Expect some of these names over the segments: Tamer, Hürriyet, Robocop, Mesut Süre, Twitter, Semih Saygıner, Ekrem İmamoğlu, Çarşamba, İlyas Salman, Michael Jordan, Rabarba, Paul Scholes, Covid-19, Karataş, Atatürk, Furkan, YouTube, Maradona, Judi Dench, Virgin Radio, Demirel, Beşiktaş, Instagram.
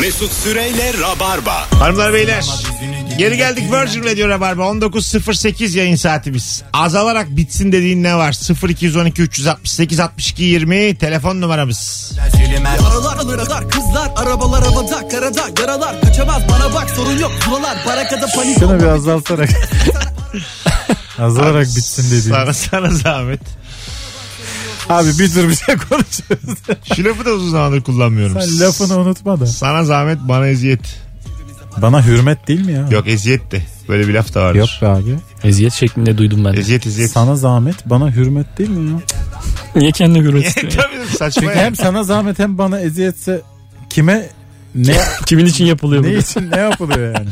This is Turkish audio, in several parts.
Mesut Süre ile Rabarba. Hanımlar beyler, geri geldik. Virgin Radio Rabarba. 19.08 yayın saatimiz. Azalarak bitsin dediğin ne var? 0212 368 62 20 telefon numaramız. Yaralar alırlar kızlar, arabalar havada karada, yaralar kaçamaz bana bak, sorun yok buralar, barakada panik. Şunu bir azaltarak azalarak bitsin dediğin. Sana zahmet. Abi bir dur, bir şey konuşuyoruz. Şu lafı da uzun zamandır kullanmıyorum. Sen lafını unutma da. Sana zahmet, bana eziyet. Bana hürmet değil mi ya? Yok, eziyet de. Böyle bir laf da vardır. Yok be abi. Eziyet şeklinde duydum ben. Eziyet. Sana zahmet, bana hürmet değil mi ya? Niye kendine hürmet istiyorsun? Tabii saçma. Çünkü hem sana zahmet hem bana eziyetse kime ne kimin için yapılıyor bu? Ne için ne yapılıyor yani?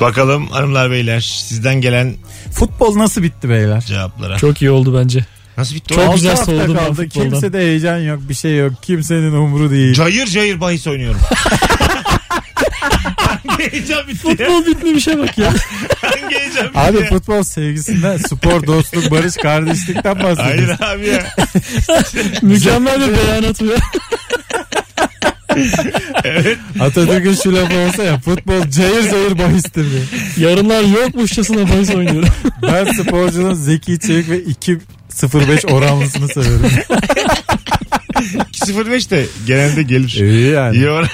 Bakalım hanımlar beyler sizden gelen futbol nasıl bitti beyler? Cevaplara. Çok iyi oldu bence. Nasıl bitti? Çok güzel soğudu kaldı. Kimse de heyecan yok, bir şey yok. Kimsenin umru değil. Cayır cayır bahis oynuyorum. Hangi heyecan bitti? Futbol bitmemişe bak ya. Hangi heyecan bitti? Abi futbol sevgisinden, spor, dostluk, barış, kardeşlikten bahsediyoruz. Hayır abi ya. Mükemmel bir beyanat bu ya. Evet. Atatürk'ün şu lafı olsa ya, futbol cayır cayır bahistir diye. Yarınlar yokmuşçasına bahis oynuyorum. Ben sporcunun Zeki Çiçek ve 2.05 oranlısını severim. 2.05 de genelde gelir. İyi yani. İyi oran.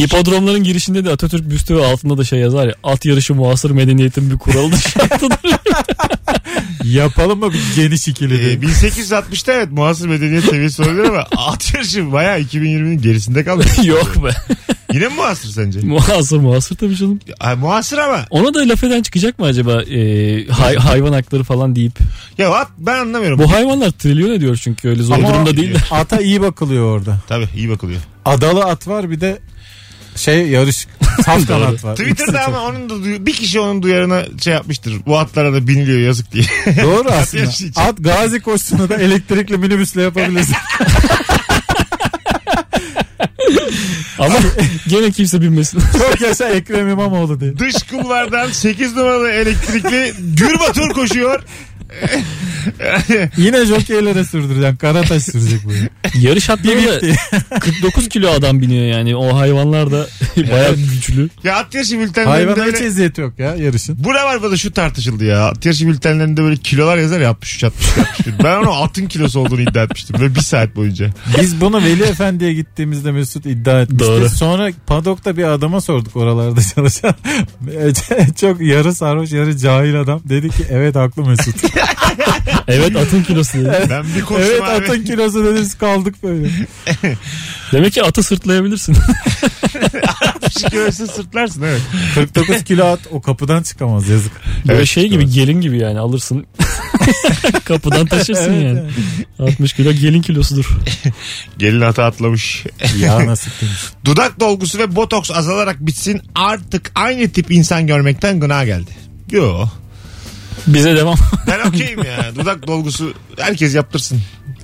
Hipodromların girişinde de Atatürk büstü ve altında da şey yazar ya, at yarışı muasır medeniyetin bir kuralıdır. Yapalım mı bir geniş ikili? 1860'da evet muasır medeniyet seviyesi oluyor ama at yarışı bayağı 2020'nin gerisinde kalmış. Yok be. Yine mi muasır sence? Muasır tabii canım. Ay, muasır ama. Ona da laf eden çıkacak mı acaba? Hayvan hakları falan deyip. Ya at, ben anlamıyorum. Bu hayvanlar trilyon ediyor çünkü, öyle zor ama durumda değil. Ata iyi bakılıyor orada. Tabii iyi bakılıyor. Adalı at var, bir de şey yarış saf kanat var. Twitter'da ama onun da bir kişi onun duyarına şey yapmıştır. Bu atlara da biniliyor yazık diye. Doğru aslında. At gazi koşusunu da elektrikli minibüsle yapabilirsin. Ama gene kimse bilmesin. Çok yaşa Ekrem İmamoğlu diye. Dış kulvardan 8 numaralı elektrikli Gürbatur koşuyor. Yine jokeylere sürdüreceksin. Karataş sürecek bu. Yarış atlarında 49 kilo adam biniyor yani. O hayvanlar da bayağı güçlü. Ya at yarışı bültenlerinde hayvana hiç eziyet yok ya yarışın. Bu Rabarba'da şu tartışıldı ya. At yarışı bültenlerinde böyle kilolar yazar ya, 63. Ben onu atın kilosu olduğunu iddia etmiştim. Böyle bir saat boyunca. Biz bunu Veli Efendi'ye gittiğimizde Mesut iddia etmişti. Doğru. Sonra padokta bir adama sorduk, oralarda çalışan. Çok yarı sarhoş yarı cahil adam. Dedi ki evet haklı Mesut. Evet atın kilosu dedi. Ben bir koştum evet abi. Atın kilosu dediniz, kaldık böyle. Demek ki atı sırtlayabilirsin. 62 kilosu sırtlarsın evet. 49 kilo at o kapıdan çıkamaz yazık. Böyle evet, şey gibi gelin gibi yani, alırsın. Kapıdan taşırsın evet, yani. Evet. 60 kilo gelin kilosudur. Gelin atı atlamış. Ya nasıl demiş. Dudak dolgusu ve botoks azalarak bitsin, artık aynı tip insan görmekten gına geldi. Yo. Bize devam. Ben okeyim ya. Dudak dolgusu herkes yaptırsın.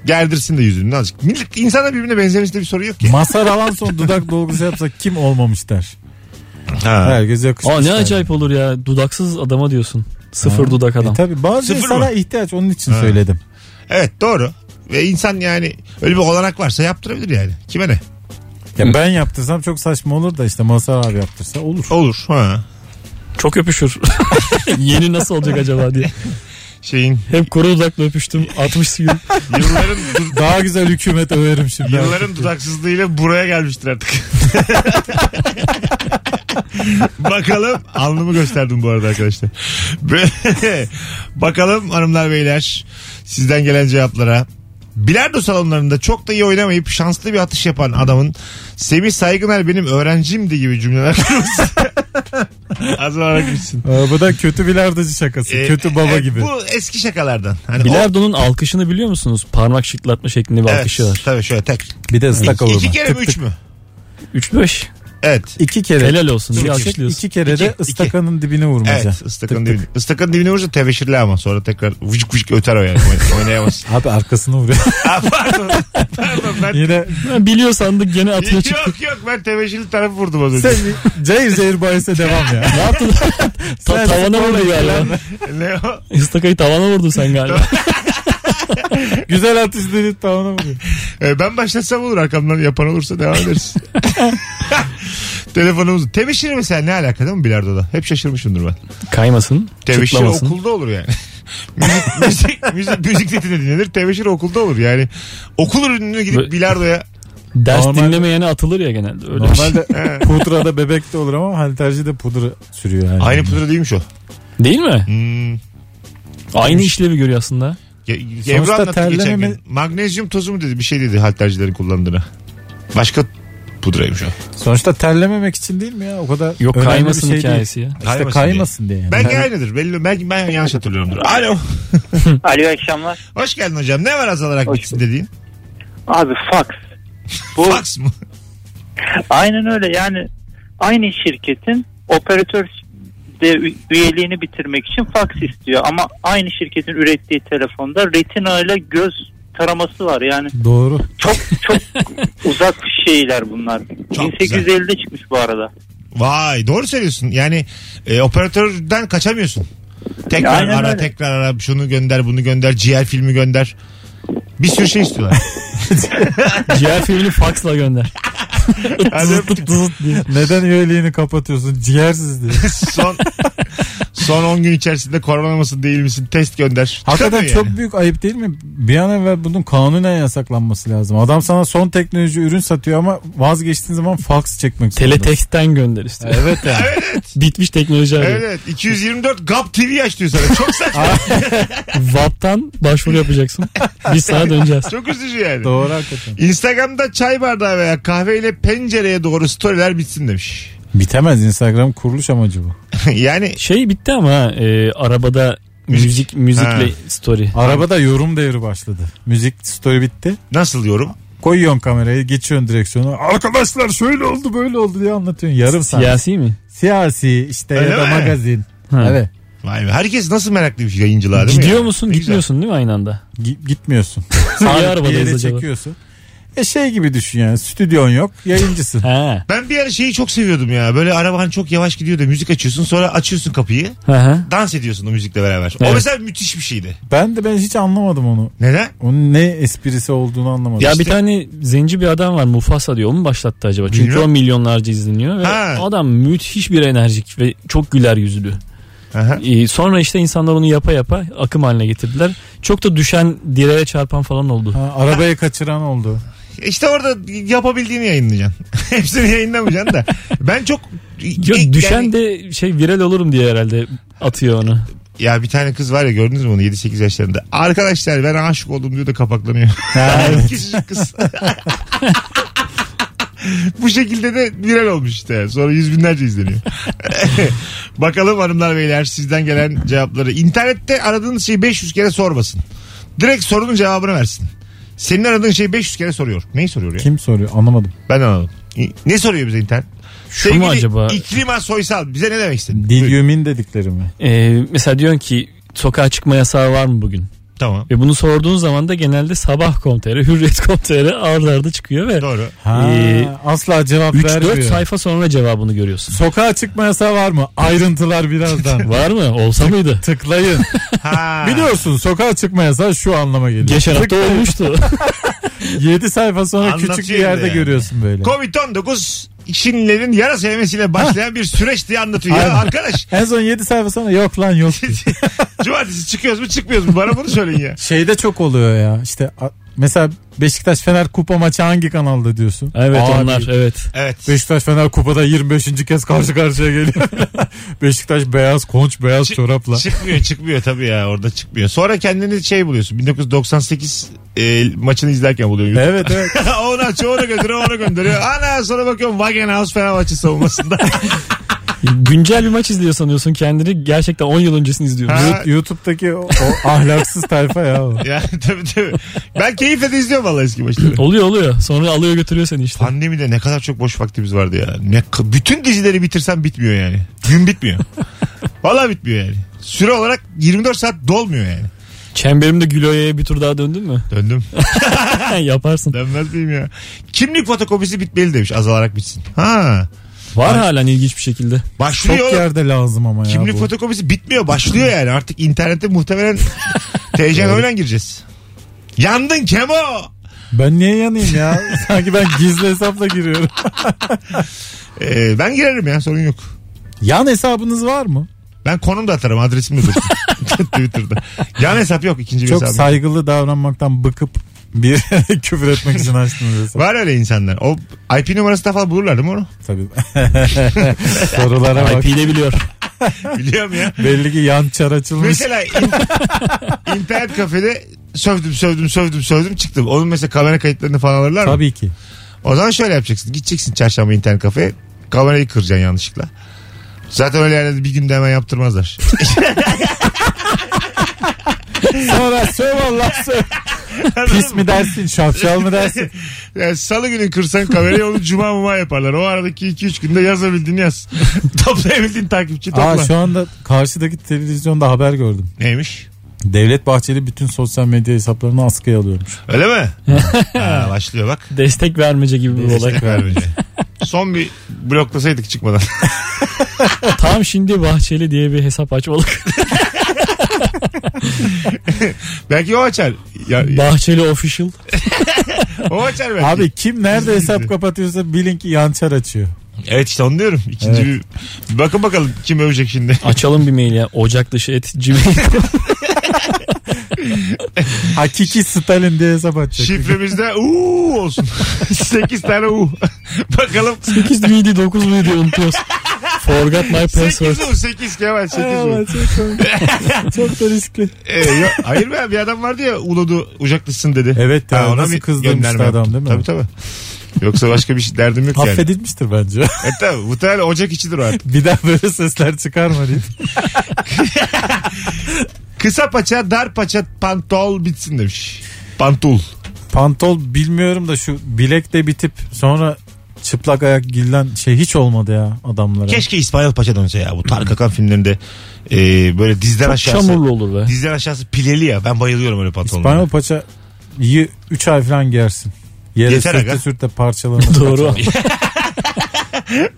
Gerdirsin de yüzünü azıcık. Millet, insanlar birbirine benzemesinde bir soru yok ki. Masar alan son dudak dolgusu yapsa kim olmamış der. Ha. Herkes yakışmış. Aa, ne acayip olur ya. Dudaksız adama diyorsun. Sıfır ha. Dudak adam. Tabii bazı sıfır insana mı? İhtiyaç onun için ha. Söyledim. Evet doğru. Ve insan yani öyle bir olanak varsa yaptırabilir yani. Kime ne? Ya ben yaptırsam çok saçma olur da işte Masar abi yaptırsa olur. Olur ha. Çok öpüşür. Yeni nasıl olacak acaba diye. Hep kuru dudakla öpüştüm. 60 gün. Yılların daha güzel hükümet överim şimdi. Yılların dudaksızlığıyla buraya gelmiştir artık. Bakalım. Alnımı gösterdim bu arada arkadaşlar. Bakalım hanımlar beyler sizden gelen cevaplara. Bilardo salonlarında çok da iyi oynamayıp şanslı bir atış yapan adamın Semih Saygıner benim öğrencimdi gibi cümleler kurması. Az olarak bitsin. Bu da kötü bilardocu şakası. Kötü baba gibi. Bu eski şakalardan. Hani bilardonun alkışını biliyor musunuz? Parmak şıklatma şeklinde bir evet, alkışı var. Tabii şöyle tek. Bir de ıslak olurma. İki kere tık, mi üç mü? 3-5. Evet. 2 kere. Helal olsun. 2 kere de ıstakanın dibine vurmaca. Evet ıstakanın dibine. Istakanın dibine vurursa teveşirli ama sonra tekrar vıcık vıcık öter o yani. Oynayamaz. Abi arkasını vuruyor. Pardon ben. Yine biliyor sandık gene atıyor çıktı. Yok ben teveşirli tarafı vurdum az önce. Sen cayır bahise devam ya. Ne yaptın? Tavana vurdu galiba. Ne o? İstakayı tavana vurdun sen galiba. Güzel atışları tamamlamadım. Ben başlasam olur, arkamdan yapan olursa devam ederiz. Telefonumuzu. Tebeşir mesela ne alaka değil mi bilardoda? Hep şaşırmışımdır ben. Kaymasın. Tebeşir tutlamasın. Okulda olur yani. müzik seti de dinlenir. Tebeşir okulda olur yani. Okul ürününü gidip bilardoya. Ders normalde, dinlemeyene atılır ya genelde. Öyle normalde pudra da bebek de olur ama hani tercih de pudra sürüyor. Yani. Aynı pudra değilmiş o. Değil mi? Hmm. Aynı işlevi görüyor aslında. Ebru anlattı geçen gün. Magnezyum tozu mu dedi, bir şey dedi haltercilerin kullandığına. Başka pudraymış o. Sonuçta terlememek için değil mi ya? O kadar. Yok, kaymasın şey hikayesi değil. Ya. İşte kaymasın diye. Yani. Belki aynıdır. Belli, belki ben yanlış hatırlıyorumdur. Alo. Alo, akşamlar. Hoş geldin hocam. Ne var azalarak gitsin dediğin? Abi fax. Bu... Fax mı? Aynen öyle yani, aynı şirketin operatör de üyeliğini bitirmek için fax istiyor ama aynı şirketin ürettiği telefonda retina ile göz taraması var yani. Doğru. Çok uzak şeyler bunlar. Çok 1850'de güzel. Çıkmış bu arada. Vay, doğru söylüyorsun yani, operatörden kaçamıyorsun. Tekrar aynen ara öyle. Tekrar ara, şunu gönder, bunu gönder, ciğer filmi gönder. Bir sürü şey istiyorlar. Ciğer filmini faksla gönder. Neden üyeliğini kapatıyorsun? Ciğersiz diye. Son 10 gün içerisinde korona mısın değil misin? Test gönder. Hakikaten çok yani. Büyük ayıp değil mi? Bir an evvel bunun kanunen yasaklanması lazım. Adam sana son teknoloji ürün satıyor ama vazgeçtiğin zaman fax çekmek zorunda. Teletext'ten gönder istiyor. Evet yani. Evet. Bitmiş teknoloji abi. Evet. 224 GAP TV aç diyor sana. Çok saçma. VAP'tan başvuru yapacaksın. Biz sana döneceğiz. Çok üzücü yani. Doğru hakikaten. Instagram'da çay bardağı veya kahveyle pencereye doğru storyler bitsin demiş. Bitemez, Instagram kuruluş amacı bu. Yani şey bitti ama arabada müzikle story. Arabada yorum devri başladı. Müzik story bitti. Nasıl yorum? Koyuyorsun kamerayı, geçiyorsun direksiyonu. Arkadaşlar şöyle oldu böyle oldu diye anlatıyorsun yarım saat. Siyasi mi? Siyasi işte. Öyle ya da mi? Magazin. Ha. Evet. Vay be, herkes nasıl meraklıymış yayıncılığa değil mi? Gidiyor musun yani? Gitmiyorsun değil mi aynı anda? Gitmiyorsun. Sağ arabada çekiyorsun. Şey gibi düşün yani, stüdyon yok, yayıncısın. Ben bir ara şeyi çok seviyordum ya, böyle araban çok yavaş gidiyor da müzik açıyorsun, sonra açıyorsun kapıyı, dans ediyorsun o müzikle beraber. Evet. O mesela müthiş bir şeydi. Ben hiç anlamadım onu. Neden? Onun ne esprisi olduğunu anlamadım. Ya işte... bir tane zenci bir adam var, Mufasa diyor, onu başlattı acaba? Çünkü bilmiyorum. O milyonlarca izleniyor ve adam müthiş bir enerjik ve çok güler yüzlü. Sonra işte insanlar onu yapa yapa akım haline getirdiler. Çok da düşen, direğe çarpan falan oldu. Arabayı kaçıran oldu. İşte orada yapabildiğini yayınlayacaksın. Hepsini yayınlamayacaksın da. Ben çok... düşen yani... de şey viral olurum diye herhalde atıyor onu. Ya bir tane kız var ya, gördünüz mü onu, 7-8 yaşlarında. Arkadaşlar ben aşık oldum diyor da kapaklanıyor. Küçücük kız. Bu şekilde de viral olmuş işte. Sonra yüz binlerce izleniyor. Bakalım hanımlar beyler sizden gelen cevapları. İnternette aradığınız şeyi 500 kere sormasın. Direkt sorunun cevabını versin. Senin aradığın şeyi 500 kere soruyor. Neyi soruyor ya? Kim soruyor? Anlamadım. Ben anladım. Ne soruyor bize internet? Şu mu acaba? İklima Soysal bize ne demek istedin? Dilyumin dedikleri mi? Mesela diyorsun ki sokağa çıkma yasağı var mı bugün? Tamam. Ve bunu sorduğun zaman da genelde sabah.com.tr, hürriyet.com.tr ağırlarda çıkıyor ve doğru. Asla cevap vermiyor. 3-4 sayfa sonra cevabını görüyorsun. Sokağa çıkma yasağı var mı? Ayrıntılar birazdan. Var mı? Olsa mıydı? Tıklayın. Biliyorsun sokağa çıkma yasağı şu anlama geliyor. Geçen hafta olmuştu. 7 sayfa sonra anlatıyor, küçük bir yerde yani. Görüyorsun böyle. Covid-19 Çinlilerin yara sevmesiyle başlayan bir süreç diye anlatıyor ya arkadaş. En son 7 sayfa sonra yok lan yok. Cumartesi çıkıyoruz mu çıkmıyoruz mu, bana bunu söyleyin ya. Şeyde çok oluyor ya işte, mesela Beşiktaş Fener Kupa maçı hangi kanalda diyorsun? Evet. Abi, onlar evet. Beşiktaş Fener Kupa'da 25. kez karşı karşıya geliyor. Beşiktaş beyaz konç beyaz çorapla. Çıkmıyor tabii ya, orada çıkmıyor. Sonra kendini şey buluyorsun, 1998 maçını izlerken buluyorsun. Evet. Ona çoğunu götürüyor, onu gönderiyor. Ana sonra bakıyorum Wagenhouse Fenerbahçe savunmasında. Güncel bir maç izliyor sanıyorsun kendini. Gerçekten 10 yıl öncesini izliyorsun. YouTube'daki o ahlaksız tayfa ya. Yani, tabii. Ben keyifle de izliyorum vallahi eski maçları. Oluyor. Sonra alıyor götürüyor seni işte. Pandemide ne kadar çok boş vaktimiz vardı ya. Bütün dizileri bitirsem bitmiyor yani. Gün bitmiyor. Vallahi bitmiyor yani. Süre olarak 24 saat dolmuyor yani. Çemberimde Güloya'ya bir tur daha döndün mü? Döndüm. Yaparsın. Dönmez miyim ya? Kimlik fotokopisi bitmeli demiş, azalarak bitsin. Var halen ilginç bir şekilde. Başlıyor. Çok yerde lazım ama ya. Kimlik fotokopisi bitmiyor, başlıyor yani. Artık internette muhtemelen TC'ye öyle gireceğiz. Yandın Kemo. Ben niye yanayım ya? Sanki ben gizli hesapla giriyorum. Ben girerim ya, sorun yok. Yan hesabınız var mı? Ben konum da atarım, adresimi de. Twitter'da. Yan hesap yok, ikinci bir hesap. Çok saygılı davranmaktan bıkıp bir küfür etmek için açtınız hesap. Var öyle insanlar. O IP numarası da falan bulurlar değil mi onu? Tabii. Sorulara bak. IP'yi de biliyor. Biliyorum ya. Belli ki yan çar açılmış. Mesela internet kafede sövdüm çıktım. Onun mesela kamera kayıtlarını falan alırlar mı? Tabii ki. O zaman şöyle yapacaksın. Gideceksin çarşamba internet kafeye. Kamerayı kıracaksın yanlışlıkla. Zaten öyle yerlerde bir günde hemen yaptırmazlar. Sonra söv Allah söv. Pis mi dersin, şapşal mı dersin? Yani salı günü kırsan kamerayı, onu cuma muma yaparlar. O aradaki 2-3 günde yazabildiğini yaz. Toplayabildiğin takipçi topla. Şu anda karşıdaki televizyonda haber gördüm. Neymiş? Devlet Bahçeli bütün sosyal medya hesaplarını askıya alıyormuş. Öyle mi? Ha, başlıyor bak. Destek vermece gibi bir olay. Destek vermece. Son bir bloklasaydık çıkmadan. Tam şimdi Bahçeli diye bir hesap açmalık. Belki o açar. Ya. Bahçeli official. O açar belki. Abi kim nerede hesap kapatıyorsa bilin ki yançar açıyor. Evet işte onu diyorum. İkinci evet. Bir bakın bakalım kim övecek şimdi. Açalım bir mail ya. ocakdışı@gmail.com Hakiki Stalin diye hesap açacak. Şifremizde uuu olsun. 8 tane uuu. Bakalım. 8 miydi 9 miydi unutuyoruz. Forgot my password. 8 Kemal 8 bu. Çok da riskli. Hayır be, bir adam vardı ya uludu ucaklısın dedi. Evet ya, ona bir kızdırmıştı adam değil mi? Tabii. Yoksa başka bir şey derdim yok yani. Affedilmiştir bence. Tabii bu tane ocak içidir o artık. Bir daha böyle sesler çıkarma diye. Kısa paça, dar paça, pantol bitsin demiş. Pantol bilmiyorum da şu bilekte bitip sonra çıplak ayak giyilen şey hiç olmadı ya adamlara. Keşke İspanyol paça dönse ya. Bu Tarık Akan filmlerinde böyle dizden çok aşağısı. Çamurlu olur be. Dizden aşağısı pileli ya. Ben bayılıyorum öyle pantolonlara. İspanyol paçayı 3 ay falan giyersin. Yere yeter sürte parçalanır. Doğru.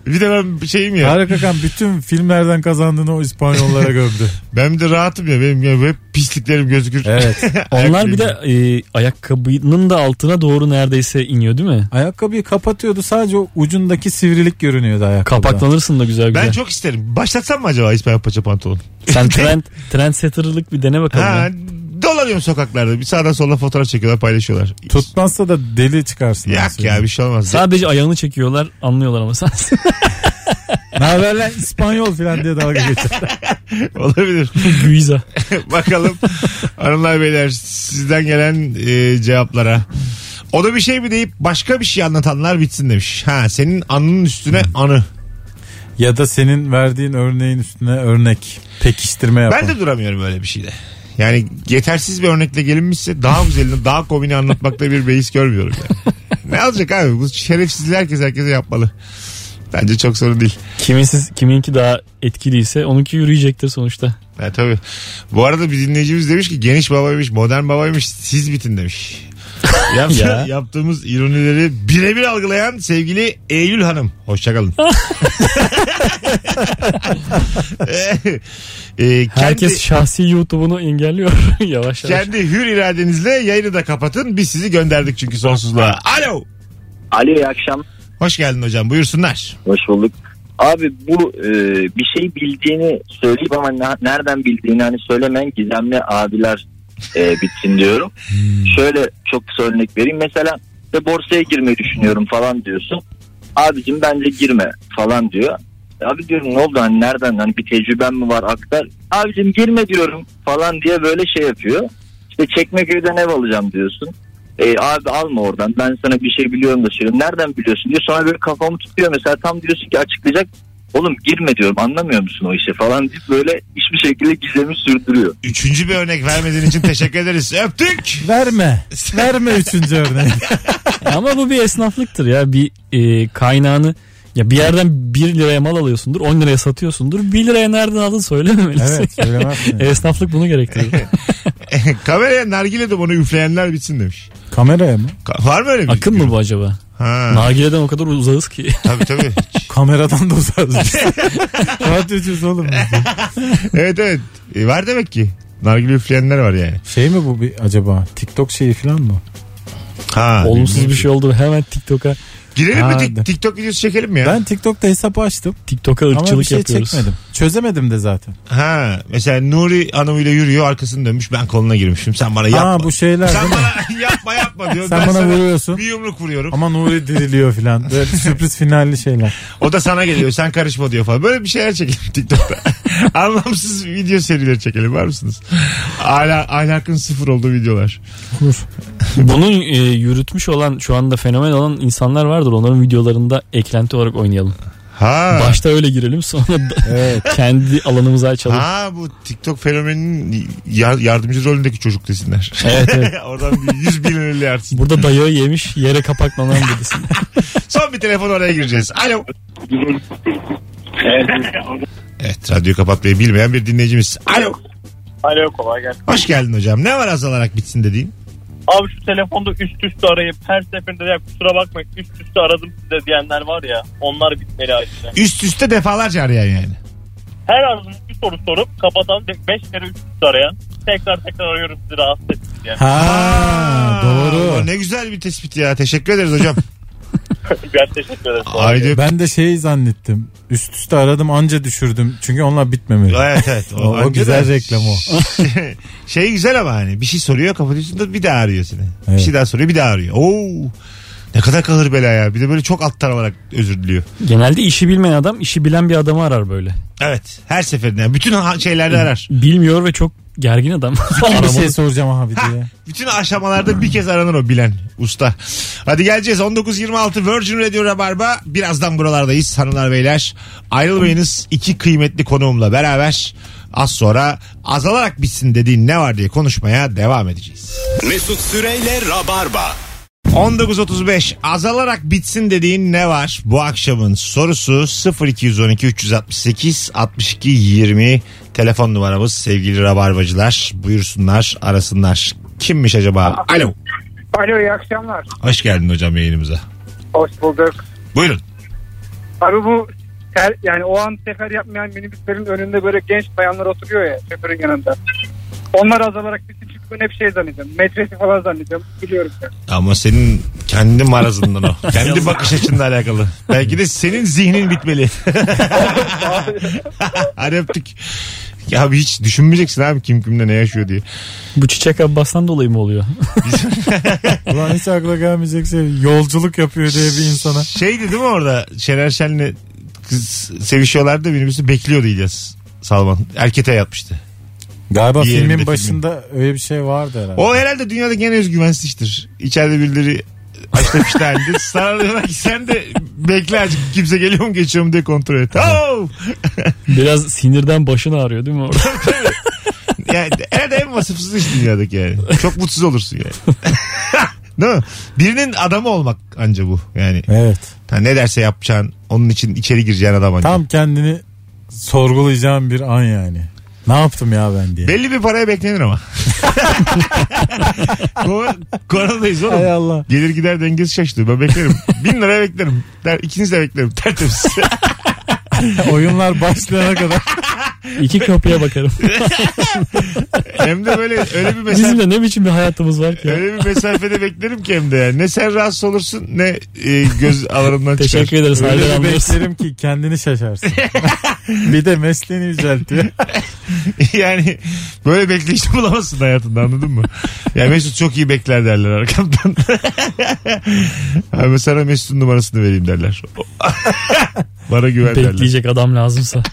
Bir de ben şeyim ya. Tarık Akan bütün filmlerden kazandığını o İspanyollara gömdü. Ben de rahatım ya. Benim ya hep pisliklerim gözükür. Evet. Onlar bir de ayakkabının da altına doğru neredeyse iniyor değil mi? Ayakkabıyı kapatıyordu. Sadece o ucundaki sivrilik görünüyordu ayakkabıda. Kapaklanırsın da güzel. Ben çok isterim. Başlatsam mı acaba İspanyol paça pantolon? Sen trendsetter'lık bir dene bakalım. Ha, dolanıyorum sokaklarda. Bir sağdan soldan fotoğraf çekiyorlar, paylaşıyorlar. Tutmazsa da deli çıkarsın. Yak ya, bir şey olmaz. Sadece ayağını çekiyorlar, anlıyorlar ama sensin. Ne haber lan İspanyol falan diye dalga geçiyorlar. Olabilir. Güiza. Bakalım hanımlar beyler sizden gelen cevaplara. O da bir şey mi deyip başka bir şey anlatanlar bitsin demiş. Ha, senin anının üstüne anı. Ya da senin verdiğin örneğin üstüne örnek. Pekiştirme yapalım. Ben de duramıyorum böyle bir şeyde. Yani yetersiz bir örnekle gelinmişse daha güzelini, daha komini anlatmakta bir beis görmüyorum yani. Ne olacak abi? Bu şerefsizliği herkese yapmalı. Bence çok sorun değil. Kiminki daha etkiliyse onunki yürüyecektir sonuçta. Evet tabii. Bu arada bir dinleyicimiz demiş ki geniş babaymış, modern babaymış, siz bitin demiş. Ya. Yaptığımız ironileri birebir algılayan sevgili Eylül Hanım. Hoşçakalın. Herkes şahsi YouTube'unu engelliyor. yavaş. Kendi hür iradenizle yayını da kapatın. Biz sizi gönderdik çünkü sonsuzluğa. Alo. Alo, iyi akşam. Hoş geldin hocam, buyursunlar. Hoş bulduk. Abi bu bir şey bildiğini söyleyip ama nereden bildiğini hani söylemeyen gizemli abiler bitsin diyorum. Şöyle çok kısa örnek vereyim. Mesela borsaya girmeyi düşünüyorum falan diyorsun. Abicim bence girme falan diyor. Abi diyorum ne oldu hani nereden, hani bir tecrüben mi var aktar. Abicim girme diyorum falan diye böyle şey yapıyor. İşte Çekmeköy'den ev alacağım diyorsun. Abi alma oradan, ben sana bir şey biliyorum da söylüyorum. Nereden biliyorsun diyor, sonra böyle kafamı tutuyor mesela, tam diyorsun ki açıklayacak. Oğlum girme diyorum, anlamıyor musun o işi falan deyip böyle hiçbir şekilde gizemi sürdürüyor. Üçüncü bir örnek vermediğin için teşekkür ederiz. Öptük. Verme üçüncü örnek. Ama bu bir esnaflıktır ya, bir kaynağını. Ya bir yerden 1 liraya mal alıyorsundur, 10 liraya satıyorsundur, 1 liraya nereden aldın söylememelisin. Evet, söylemezsin. Esnaflık bunu gerektirir. Kameraya nargile de bunu üfleyenler bitsin demiş. Kameraya mı? Var mı öyle bir akın mı bu acaba? Ha. Nargile'den o kadar uzağız ki. Tabii. Kameradan da uzağız. Rahat ediyoruz oğlum. Evet. Var demek ki. nargile üfleyenler var yani. Şey mi bu bir acaba? TikTok şeyi falan mı? Ha, olumsuz bir şey oldu. Hemen TikTok'a. Girelim mi? TikTok videosu çekelim mi ya? Ben TikTok'ta hesabı açtım. TikTok'a ırkçılık yapıyoruz. Ama bir şey çekmedim. Çözemedim de zaten. Ha, mesela Nuri hanımıyla yürüyor, arkasını dönmüş, ben koluna girmişim. Sen bana yapma. Ha, bu şeyler. Sen bana yapma diyor. Sen ben bana vuruyorsun. Bir yumruk vuruyorum. Ama Nuri diriliyor falan. Böyle sürpriz finalli şeyler. O da sana geliyor. Sen karışma diyor falan. Böyle bir şeyler çekelim TikTok'ta. Anlamsız video serileri çekelim. Var mısınız? Ahlakın sıfır olduğu videolar. Bunun yürütmüş olan, şu anda fenomen olan insanlar var. Onların videolarında eklenti olarak oynayalım. Ha. Başta öyle girelim, sonra evet, kendi alanımıza açalım. Ha, bu TikTok fenomeninin yardımcı rolündeki çocuk desinler. Evet, evet. Oradan 100 bin lirayla artsın. Burada dayağı yemiş, yere kapaklanan desinler. Son bir telefon, oraya gireceğiz. Alo. Evet, radyoyu kapatmayı bilmeyen bir dinleyicimiz. Alo. Alo, kolay gelsin. Hoş geldin hocam. Ne var azalarak bitsin dediğin? Abi şu telefonda üst üste arayıp her seferinde ya kusura bakmayın üst üste aradım size diyenler var ya, onlar bitmeli aslında. Üst üste defalarca arayan yani. Her aradığınız bir soru sorup kapatan, 5 kere üst üste arayan, tekrar arıyoruz sizi rahatsız etsin diye. Ha, doğru. Ne güzel bir tespit ya, teşekkür ederiz hocam. Ben teşekkür ederim. Haydi. Ben de şey zannettim. Üst üste aradım anca düşürdüm. Çünkü onlar bitmemeli. Evet evet. O güzel reklam o. Şey güzel ama hani bir şey soruyor, kapatıyorsun da bir daha arıyor seni. Evet. Bir şey daha soruyor, bir daha arıyor. Oo. Ne kadar kalır bela ya. Bir de böyle çok alttan olarak özür diliyor. Genelde işi bilmeyen adam işi bilen bir adamı arar böyle. Evet. Her seferinde. Yani bütün şeylerde arar. Bilmiyor ve çok gergin adam. Bir şey soracağım abi diye. Ha, bütün aşamalarda bir kez aranır o bilen usta. Hadi geleceğiz. 19.26 Virgin Radio Rabarba. Birazdan buralardayız hanımlar beyler. Ayrılmayınız. İki kıymetli konuğumla beraber az sonra azalarak bitsin dediğin ne var diye konuşmaya devam edeceğiz. Mesut Süre ile Rabarba. 19.35 azalarak bitsin dediğin ne var? Bu akşamın sorusu 0212 368 62 20 telefon numaramız sevgili rabarbacılar. Buyursunlar, arasınlar. Kimmiş acaba? Alo. Alo, iyi akşamlar. Hoş geldin hocam yayınımıza. Hoş bulduk. Buyurun. Abi bu yani o an sefer yapmayan minibüslerin önünde böyle genç bayanlar oturuyor ya şoförün yanında. Onlar azalarak bitsin. Ben hep şey zannediyorum. Metresi falan zannediyorum. Biliyorum ben. Ama senin kendi marazından o. Kendi bakış açınla alakalı. Belki de senin zihnin bitmeli. Hadi öptük. Ya hiç düşünmeyeceksin abi kim kimle ne yaşıyor diye. Bu Çiçek Abbas'tan dolayı mı oluyor? Ulan hiç akla gelmeyecekse yolculuk yapıyor diye bir insana. Şeydi değil mi orada? Şener Şen'le kız sevişiyorlardı. Minibüsü bekliyordu İlyas Salman. Erkete yatmıştı. Galiba filmin başında öyle bir şey vardı herhalde. O herhalde dünyada gene özgüvensizdir. İçeride birileri açlamıştı halde. Sana diyorlar ki sen de bekle azıcık, kimse geliyor mu geçiyor mu diye kontrol et. Oh! Biraz sinirden başın ağrıyor değil mi orada? Yani herhalde en vasıfsız iş dünyadaki yani. Çok mutsuz olursun yani. Değil mi? Birinin adamı olmak anca bu yani. Evet. Yani ne derse yapacaksın, onun için içeri gireceğin adam anca. Tam kendini sorgulayacağın bir an yani. Ne yaptım ya ben diye. Belli bir paraya beklenir ama. Koronadayız oğlum. Hay Allah. Gelir gider dengesi şaştı. Ben beklerim. 1000 liraya beklerim. İkiniz de beklerim. Tertemiz. Oyunlar başlayana kadar. İki kapıya bakarım. Hem de böyle öyle bir mesafe. Bizim de ne biçim bir hayatımız var ki. Öyle bir mesafede beklerim ki hem de yani. Ne sen rahatsız olursun ne göz alarımdan çıkar. Teşekkür ederiz. Öyle bir beklerim ki kendini şaşarsın. Bir de mesleğini yüceltiyor. Yani böyle bekleyişini bulamazsın hayatında, anladın mı? Ya Mesut çok iyi bekler derler arkamdan. Abi sana Mesut'un numarasını vereyim derler. Bana güven bekleyecek derler. Bekleyecek adam lazımsa.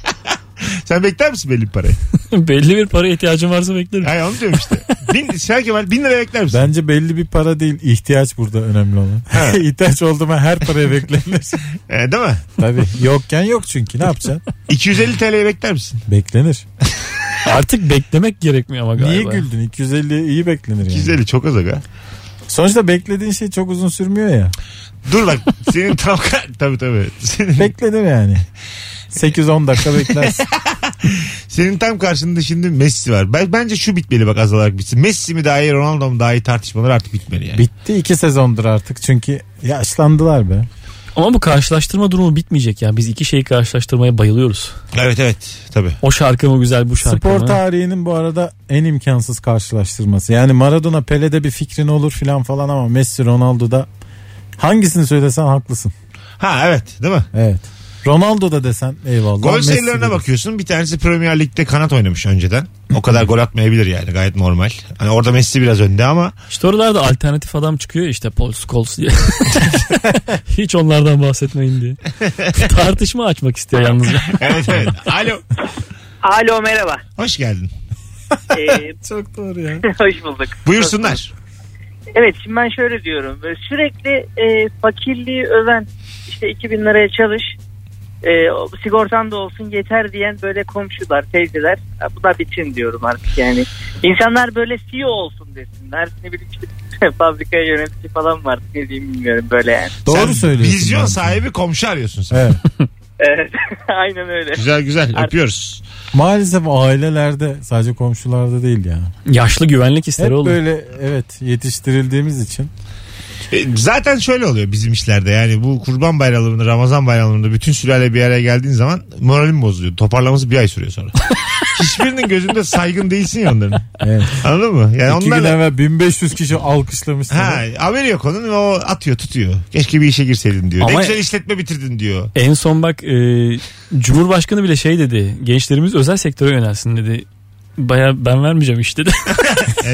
Sen bekler misin belli bir parayı? Belli bir paraya ihtiyacın varsa beklerim. Hayır, onu diyorum işte. Sen 1000 liraya bekler misin? Bence belli bir para değil, ihtiyaç burada önemli olan. İhtiyaç olduğuma her paraya beklenir. Değil mi? Tabii. Yokken yok çünkü, ne yapacaksın? 250 TL'ye bekler misin? Beklenir. Artık beklemek gerekmiyor ama galiba. Niye güldün? 250 iyi beklenir yani. 250 çok az aga. Sonuçta beklediğin şey çok uzun sürmüyor ya. Dur bak senin tam... Tabii. Senin... Bekledim yani. 8-10 dakika beklersin. Senin tam karşında şimdi Messi var. Bence şu bitmeli bak, azalarak bitsin. Messi mi daha iyi, Ronaldo mu daha iyi tartışmalar artık bitmeli yani. Bitti 2 sezondur artık çünkü yaşlandılar be. Ama bu karşılaştırma durumu bitmeyecek ya. Biz iki şeyi karşılaştırmaya bayılıyoruz. Evet tabii. O şarkı mı güzel, bu şarkı mı? Spor tarihinin bu arada en imkansız karşılaştırması. Yani Maradona, Pele'de bir fikrin olur falan ama Messi, Ronaldo'da hangisini söylesen haklısın. Ha evet, değil mi? Evet. Ronaldo da desen eyvallah. Gol sayılarına bakıyorsun. Bir tanesi Premier Lig'de kanat oynamış önceden. O kadar gol atmayabilir yani, gayet normal. Hani orada Messi biraz önde ama. İşte oralarda alternatif adam çıkıyor işte, Paul Scholes diye. Hiç onlardan bahsetmeyin diye. Tartışma açmak istiyor yalnız. Evet. Alo. Alo, merhaba. Hoş geldin. Çok doğru ya. Hoş bulduk. Buyursunlar. Evet, şimdi ben şöyle diyorum. Böyle sürekli fakirliği öven, işte 2000 liraya çalış, sigortan da olsun yeter diyen böyle komşular, teyzeler, bu da bitin diyorum artık yani. İnsanlar böyle CEO olsun desinler. Ne bileyim işte fabrikaya yönetici falan var, ne diyeyim bilmiyorum böyle yani. Doğru söylüyorsun. Vizyon sahibi komşu arıyorsun sen. Evet. Aynen öyle. Güzel öpüyoruz. Maalesef ailelerde, sadece komşularda değil yani. Yaşlı güvenlik ister oğlum. Hep böyle evet yetiştirildiğimiz için. Zaten şöyle oluyor bizim işlerde yani, bu Kurban Bayramı'nda, Ramazan Bayramı'nda bütün sülale bir araya geldiğin zaman moralim bozuluyor. Toparlaması bir ay sürüyor sonra. Hiçbirinin gözünde saygın değilsin ya onların. Evet. Anladın mı? Yani 2 gün evvel 1500 kişi alkışlamışsın. Ha, haberi yok onun ve o atıyor tutuyor. Keşke bir işe girseydin diyor. Ama ne güzel işletme bitirdin diyor. En son bak Cumhurbaşkanı bile şey dedi. Gençlerimiz özel sektöre yönelsin dedi. Bayağı ben vermeyeceğim işte de.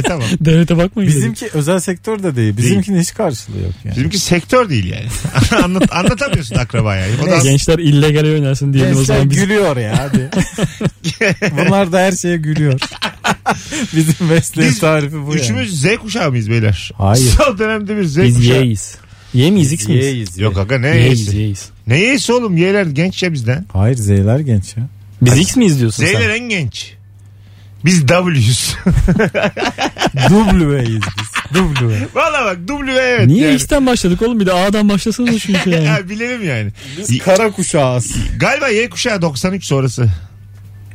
Tamam. Devlete bakmayın. Bizimki dedim. Özel sektör de değil. Bizimkinin hiç karşılığı yok yani. Bizimki sektör değil yani. Anlatamıyorsun akrabaya. Yani. Gençler illegale yönelsin diyelim gençler o zaman. Gençler gülüyor ya hadi. Bunlar da her şeye gülüyor. Bizim mesleğin tarifi bu. Üçümüz yani. Z kuşağı mıyız beyler? Hayır. Son dönemde bir Z kuşağı. Biz Y'yiz. Y miyiz, X miyiz? Y'yiz. Yok aga, ne Y'yiz? Ne Y'yiz oğlum? Y'ler genç ya bizden. Hayır, Z'ler genç ya. Biz hadi. X miyiz diyorsun Z'ler sen? Z'ler en genç. Biz W's. W'yiz biz. W. Valla bak W, evet. Niye yani. X'ten başladık oğlum, bir de A'dan başlasanız çünkü yani. Ya bilelim yani. Biz kara kuşağız. Galiba Y kuşağı 93 sonrası.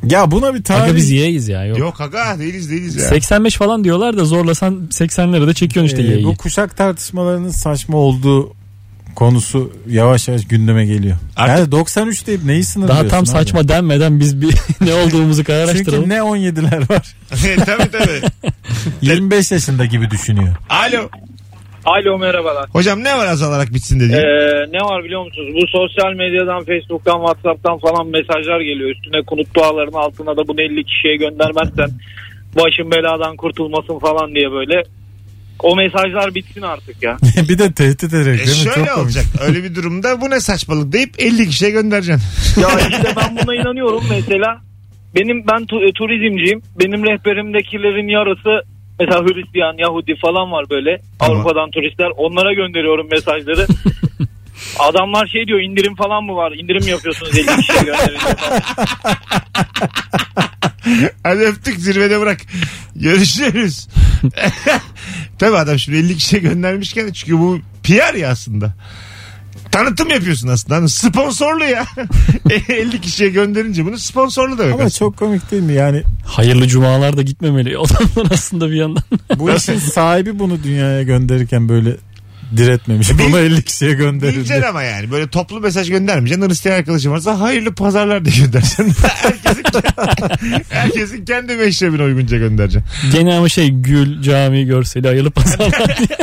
Ya buna bir tarih. Aga biz Y'yiz ya. Yok aga değiliz ya. 85 falan diyorlar da zorlasan 80'lere de çekiyorsun işte Y'yi. Bu kuşak tartışmalarının saçma olduğu konusu yavaş yavaş gündeme geliyor. Artık yani 93 deyip neyi sınırlıyorsun? Daha tam saçma abi denmeden biz bir ne olduğumuzu kararlaştıralım. Çünkü ne 17'ler var. Tabii. 25 yaşında gibi düşünüyor. Alo merhabalar. Hocam ne var azalarak bitsin dedi? Ne var biliyor musunuz? Bu sosyal medyadan, Facebook'tan, WhatsApp'tan falan mesajlar geliyor. Üstüne kunut dualarının altına da bunu 50 kişiye göndermezsen başın beladan kurtulmasın falan diye böyle. O mesajlar bitsin artık ya. Bir de tehdit ederek değil mi? Şöyle çok olacak. Öyle bir durumda bu ne saçmalık deyip 50 kişiye göndereceksin. Ya işte ben buna inanıyorum mesela. Ben turizmciyim. Benim rehberimdekilerin yarısı mesela Hristiyan, Yahudi falan var böyle. Tamam. Avrupa'dan turistler. Onlara gönderiyorum mesajları. Adamlar şey diyor, indirim falan mı var? İndirim yapıyorsunuz 50 kişiye gönderince falan. Hadi öptük, zirvede bırak. Görüşürüz. Tabii adam şimdi 50 kişiye göndermişken, çünkü bu PR ya aslında. Tanıtım yapıyorsun aslında. Sponsorlu ya. 50 kişiye gönderince bunu sponsorlu demek. Ama aslında çok komik değil mi yani? Hayırlı cumalar da gitmemeli. O zaman aslında bir yandan. Bu işin sahibi bunu dünyaya gönderirken böyle diretmemiş. Bunu 50 kişiye gönderir. Bileceksin ama yani. Böyle toplu mesaj göndermeyeceksin. Hristiyan arkadaşım varsa hayırlı pazarlar diye göndereceksin. Herkesin kendi meşrebine uygunca göndereceksin. Gene ama gül, cami görseli, hayırlı pazarlar diye.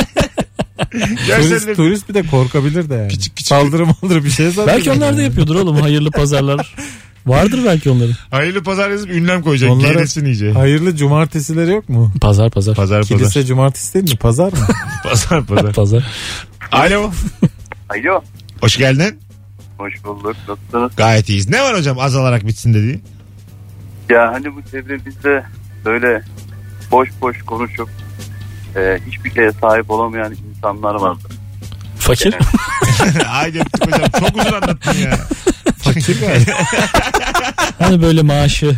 Turist bir de korkabilir de yani. Küçük. Saldırı bir şey zaten. Belki onlar da yapıyordur oğlum hayırlı pazarlar. Vardır belki onların. Hayırlı pazar yazıp ünlem koyacak. Gerisin iyice. Hayırlı cumartesileri yok mu? Pazar. Kilise cumartesi değil mi? Pazar mı? Pazar. Alo. Alo. Hoş geldin. Hoş bulduk. Nasılsınız? Gayet iyiyiz. Ne var hocam azalarak bitsin dediğin? Ya hani bu çevremizde böyle boş konuşup hiçbir şeye sahip olamayan insanlar vardı. Fakir. Aynen hocam. Çok uzun anlattın ya. Hani böyle maaşı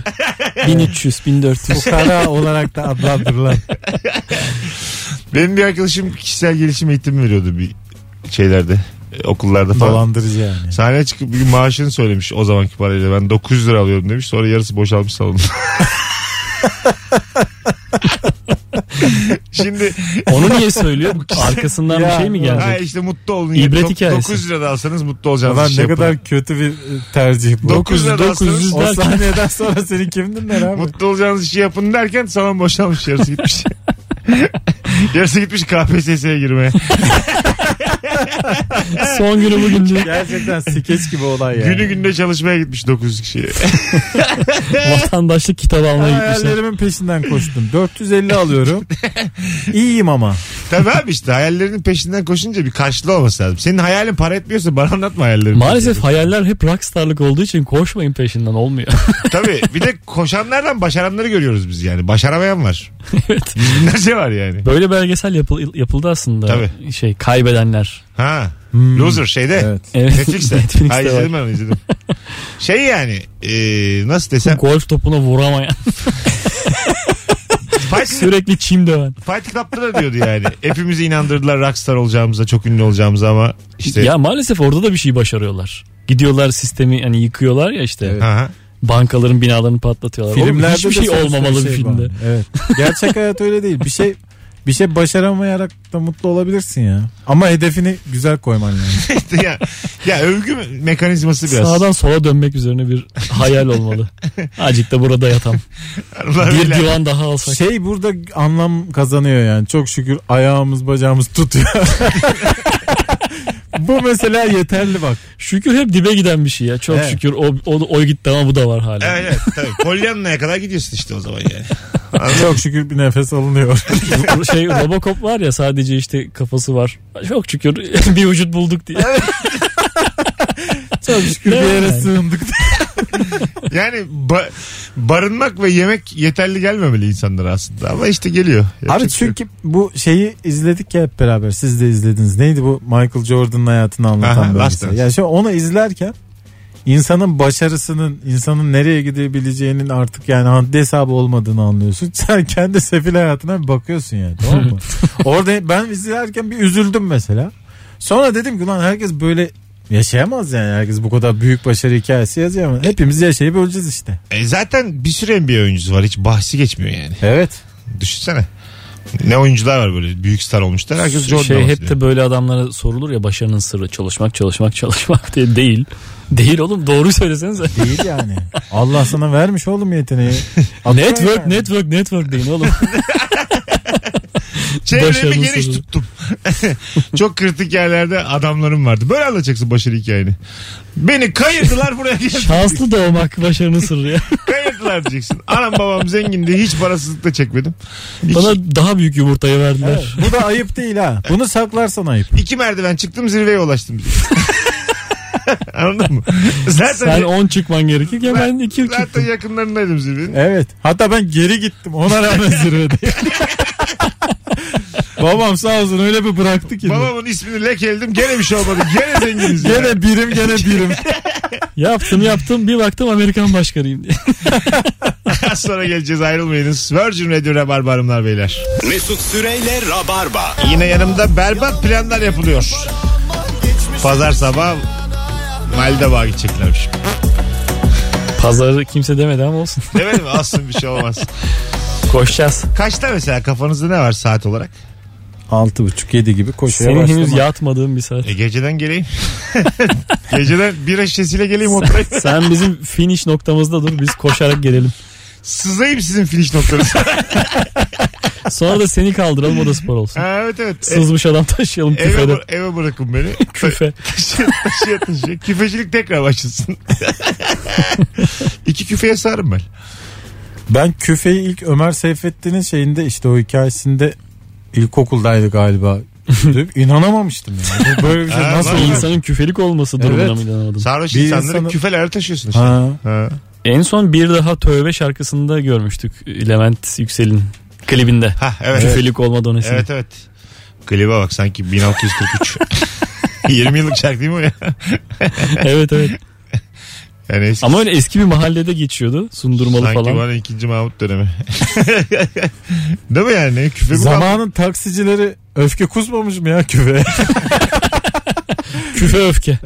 1300-1400 kara olarak da adlandırılan. Benim bir arkadaşım kişisel gelişim eğitimi veriyordu bir şeylerde, okullarda falan. Dolandırıcı yani. Sahneye çıkıp bir gün maaşını söylemiş o zamanki parayla, ben 900 lira alıyorum demiş, sonra yarısı boşalmış salonda. Şimdi onu niye söylüyor? Arkasından ya, bir şey mi gelecek? Ha işte mutlu olun. İbret hikayesi. 900 lira da alsanız mutlu olacaksınız. Ne kadar kötü bir tercih bu. 900 lira alsanız o saniyeden sonra seni kim dinler abi? Mutlu olacağınız işi yapın derken salon boşalmış, yarısı gitmiş. Yarısı gitmiş KPSS'ye girmeye. Son günü bugün. Gerçekten skeç gibi olay ya. Yani. Günü gününe çalışmaya gitmiş 900 kişiye. Vatandaşlık kitabı almaya gitmişler. Hayallerimin peşinden koştum. 450 alıyorum. İyiyim ama. Tabii abi işte hayallerinin peşinden koşunca bir karşılığı olması lazım. Senin hayalin para etmiyorsa bana anlatma hayallerini. Maalesef hayaller hep rockstarlık olduğu için koşmayın peşinden, olmuyor. Tabii bir de koşanlardan başaranları görüyoruz biz yani. Başaramayan var. Evet. Binlerce var yani. Böyle belgesel yapıldı aslında. Tabii. Şey, kaybedenler. Ha. Hmm. Loser şeyde. Evet. Netflix'te. Netflix'te. Hayır, izledim ben, izledim. Şey yani nasıl desem. Golf topuna vuramayan. Sürekli çim döven. Fight Club'da da diyordu yani. Hepimizi inandırdılar rockstar olacağımıza, çok ünlü olacağımıza ama işte. Ya maalesef orada da bir şey başarıyorlar. Gidiyorlar sistemi hani yıkıyorlar ya işte. Evet. Aha. Bankaların binalarını patlatıyorlar. Filmlerde oğlum, hiçbir şey olmamalı bir şey filmde. Evet. Gerçek hayat öyle değil. Bir şey başaramayarak da mutlu olabilirsin ya. Ama hedefini güzel koyman lazım. ya övgü mekanizması biraz. Sağdan sola dönmek üzerine bir hayal olmalı. Azıcık da burada yatam. Bir divan daha alsak. Şey burada anlam kazanıyor yani. Çok şükür ayağımız bacağımız tutuyor. Bu mesela yeterli bak. Şükür hep dibe giden bir şey ya. Çok evet. Şükür o gitti ama bu da var hala. Evet tabii. Polyanla'ya kadar gidiyorsun işte o zaman yani. Çok şükür bir nefes alınıyor. Şey Robocop var ya, sadece işte kafası var. Çok şükür bir vücut bulduk diye. Evet. Çok şükür değil bir yere yani sığındık diye. Yani barınmak ve yemek yeterli gelmemeli insanlara aslında ama işte geliyor. Abi çünkü bu şeyi izledik ya hep beraber, siz de izlediniz. Neydi bu Michael Jordan'ın hayatını anlatan belgesel. Ya şimdi onu izlerken insanın başarısının, insanın nereye gidebileceğinin artık yani haddi hesabı olmadığını anlıyorsun. Sen kendi sefil hayatına bir bakıyorsun yani, tamam mı? Orada ben izlerken bir üzüldüm mesela. Sonra dedim ki lan herkes böyle yaşayamaz yani, herkes bu kadar büyük başarı hikayesi yazıyor. Hepimiz yaşayıp öleceğiz işte. Zaten bir sürü NBA oyuncusu var, hiç bahsi geçmiyor yani. Evet. Düşünsene. Ne oyuncular var böyle büyük star olmuşlar. Herkes Jordan şey hep diyor. De böyle adamlara sorulur ya, başarının sırrı çalışmak diye değil. Değil oğlum, doğru söylesenize. Değil yani. Allah sana vermiş oğlum yeteneği. network deyin oğlum. Çevremi geniş tuttum. Çok kritik yerlerde adamlarım vardı. Böyle anlatacaksın başarı hikayeni. Beni kayırdılar buraya. Şanslı doğmak başarının sırrı ya. Kayırdılar diyeceksin. Anam babam zengindi, hiç parasızlık da çekmedim. Bana daha büyük yumurtayı verdiler. Evet, bu da ayıp değil ha. Bunu saklarsan ayıp. 2 merdiven çıktım, zirveye ulaştım. Anladın mı? Zaten sen 10 çıkman gerekir ya, ben 2 çıktım. Zaten yakınlarındaydım zirvenin. Evet. Hatta ben geri gittim. Ona rağmen zirvede. Babam sağ olsun öyle bir bıraktı ki. Babamın ismini lekeledim, gene bir şey olmadı. Gene zenginiz. Gene birim. Yaptım bir baktım Amerikan başkanıyım diye. Sonra geleceğiz, ayrılmayınız. Virgin Radio Rabarba hanımlar beyler. Mesut Süre ile Rabarba. Yine yanımda berbat planlar yapılıyor. Pazar sabah Maldiva'ya gideceklermiş. Pazarı kimse demedi ama olsun. Demedim aslında, bir şey olmaz. Koşacağız. Kaçta mesela kafanızda ne var saat olarak? 6.30-7 gibi koşuya başlamak. Senin henüz yatmadığın bir saat. Geceden geleyim. Geceden bir şişesiyle geleyim oturayım. Sen bizim finish noktamızda dur, biz koşarak gelelim. Sızayım sizin finish noktanıza. Sonra da seni kaldıralım, o da spor olsun. Ha, evet. Sızmış adam taşıyalım küfede. Eve bırakın beni. Küfe. Taşıya. Küfecilik tekrar başlasın. 2 küfeye sarım ben. Ben küfeyi ilk Ömer Seyfettin'in şeyinde, işte o hikayesinde ilkokuldaydı galiba. İnanamamıştım yani. Böyle bir şey nasıl insanın küfelik olması durumuna mı inanamadım. Sarhoş insanları küfelere taşıyorsun işte. Ha. En son bir daha tövbe şarkısında görmüştük. Levent Yüksel'in klibinde. Ha, evet. Küfelik olma donesi. Evet. Klibe bak, sanki 1643. 20 yıllık şarkı değil mi o ya? Evet. Yani eski. Ama öyle eski bir mahallede geçiyordu. Sundurmalı sanki falan. Sanki bana 2. Mahmut dönemi. Değil mi yani? Küfe zamanın taksicileri öfke kusmamış mı ya küfe? Küfe öfke.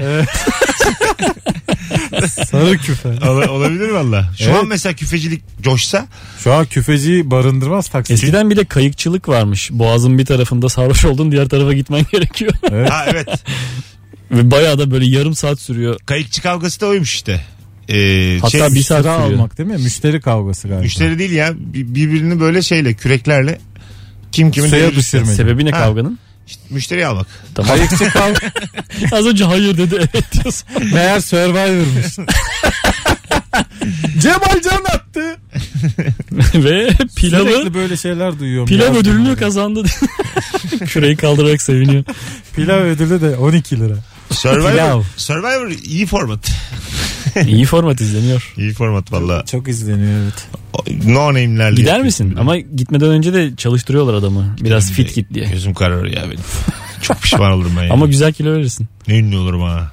Sarı küfe. Olabilir valla. Şu an mesela küfecilik coşsa. Şu an küfeciyi barındırmaz taksi. Eskiden bir de kayıkçılık varmış. Boğazın bir tarafında sarhoş oldun, diğer tarafa gitmen gerekiyor. Evet. Ha evet. Ve bayağı da böyle yarım saat sürüyor. Kayıkçı kavgası da oymuş işte. Hatta bir saat almak değil mi? Müşteri kavgası galiba. Müşteri değil ya. Birbirini böyle şeyle, küreklerle kim kimin düşürmedi. Sebebi ne kavganın? İşte müşteriyi almak. Tamam. Kayıkçı kavga. Az önce hayır dedi, evet diyorsun. Meğer Survivor'mış. Cemal Can attı. Ve pilavı böyle şeyler duyuyorum. Pilav ödülünü kazandı. Küreyi kaldırarak seviniyor. Pilav ödülü de 12 lira. Survivor iyi format. İyi format izleniyor. İyi format valla. Çok izleniyor evet. No name'lerle. Gider misin? Bilmiyorum. Ama gitmeden önce de çalıştırıyorlar adamı. Biraz fit git diye. Gözüm kararır ya benim. Çok pişman olurum ben. Yani. Ama güzel kilo verirsin. Ne ünlü olurum ha.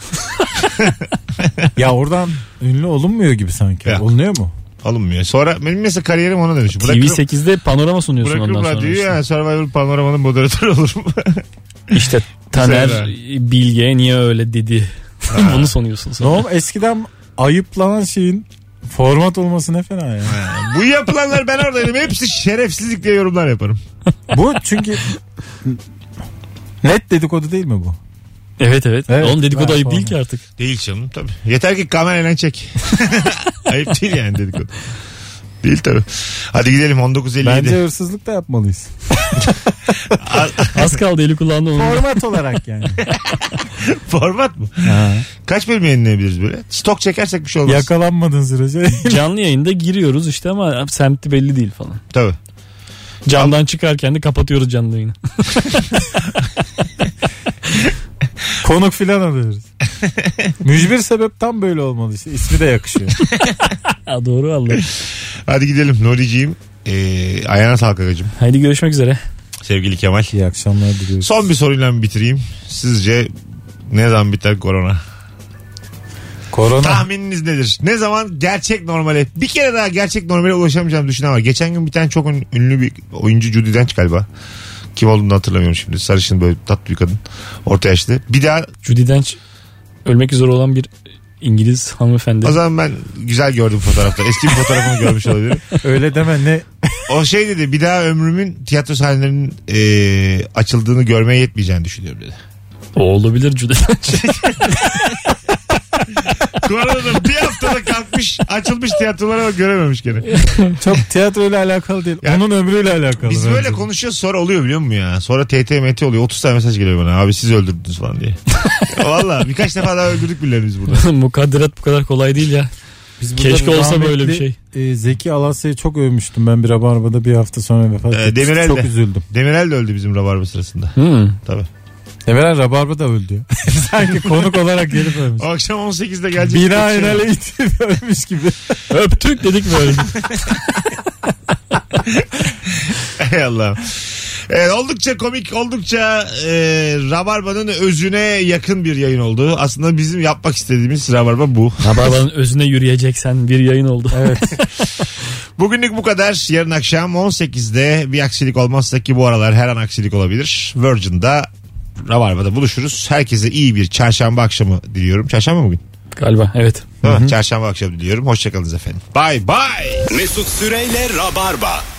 Ya oradan ünlü olunmuyor gibi sanki. Yok. Olunuyor mu? Alınmıyor. Sonra benim mesela kariyerim ona dönüşü. TV8'de panorama sunuyorsun ondan sonra. Bırakırım radyoyu ya, Survivor panoramanın moderatörü olurum. İşte Tamer Bilge niye öyle dedi. Bunu sonuyorsun sonra. Oğlum eskiden ayıplanan şeyin format olması ne fena ya. Bu yapılanlar, ben oradayım. Hepsi şerefsizlik diye yorumlar yaparım. Bu çünkü net dedikodu değil mi bu? Evet. Oğlum dedikodu ayıp değil ki artık. Değil canım tabii. Yeter ki kamerayla çek. Ayıp değil yani dedikodu. Değil tabii. Hadi gidelim 19.57. Bence hırsızlık da yapmalıyız. Az kaldı, eli kullandı onu. Format olarak yani. Format mı? Ha. Kaç bölüm yayınlayabiliriz böyle? Stok çekersek bir şey olmaz. Yakalanmadığın sürece. Canlı yayında giriyoruz işte ama semti belli değil falan. Tabii. Camdan çıkarken de kapatıyoruz canlı yayını. Konuk filan alıyoruz. Mücbir sebep tam böyle olmalı işte. İsmi de yakışıyor. Doğru vallahi. Hadi gidelim Nuri'ciğim. Ayağına sağlık ağacığım. Haydi görüşmek üzere. Sevgili Kemal. İyi akşamlar diliyoruz. Son bir soruyla bitireyim. Sizce ne zaman biter korona? Korona. Tahmininiz nedir? Ne zaman gerçek normale, bir kere daha gerçek normale ulaşamayacağım düşünen var. Geçen gün bir tane çok ünlü bir oyuncu, Judi Dench galiba. Kim olduğunu hatırlamıyorum şimdi. Sarışın böyle tatlı bir kadın. Orta yaşlı. Bir daha. Judi Dench ölmek üzere olan bir İngiliz hanımefendi. O zaman ben güzel gördüm fotoğrafta. Eski bir fotoğrafımı görmüş olabilirim. Öyle deme ne? O şey dedi, bir daha ömrümün tiyatro sahnelerinin açıldığını görmeye yetmeyeceğini düşünüyorum dedi. O olabilir Judi Dench. Korona'da bir haftada kalkmış, açılmış tiyatrolara görememiş gene. Çok tiyatroyla alakalı değil. Yani, onun ömrüyle alakalı. Biz böyle konuşuyoruz, sonra oluyor biliyor musun ya? Sonra TTMT oluyor. 30 tane mesaj geliyor bana. Abi siz öldürdünüz falan diye. Valla birkaç defa daha öldürdük birilerimiz burada. Mukadderat bu kadar kolay değil ya. Keşke olsa böyle bir şey. Zeki Alasya'yı çok övmüştüm ben bir Rabarba'da, bir hafta sonra vefat etti. Demirel çok üzüldüm. Demirel de öldü bizim Rabarba sırasında. Tabii. Demirel Rabarba da öldü. Sanki konuk olarak gelip ölmüş. Akşam 18'de gelecek. Binaenaleyh itip ölmüş gibi. Öptük dedik mi öldü? Ey Allah'ım. Oldukça komik, oldukça Rabarba'nın özüne yakın bir yayın oldu. Aslında bizim yapmak istediğimiz Rabarba bu. Rabarba'nın özüne yürüyeceksen bir yayın oldu. Evet. Bugünlük bu kadar. Yarın akşam 18'de bir aksilik olmazsa, ki bu aralar her an aksilik olabilir, Virgin'da Rabarba'da buluşuruz. Herkese iyi bir çarşamba akşamı diliyorum. Çarşamba bugün? Galiba evet. Çarşamba akşamı diliyorum. Hoşçakalınız efendim. Bye bye. Mesut Süre ile Rabarba.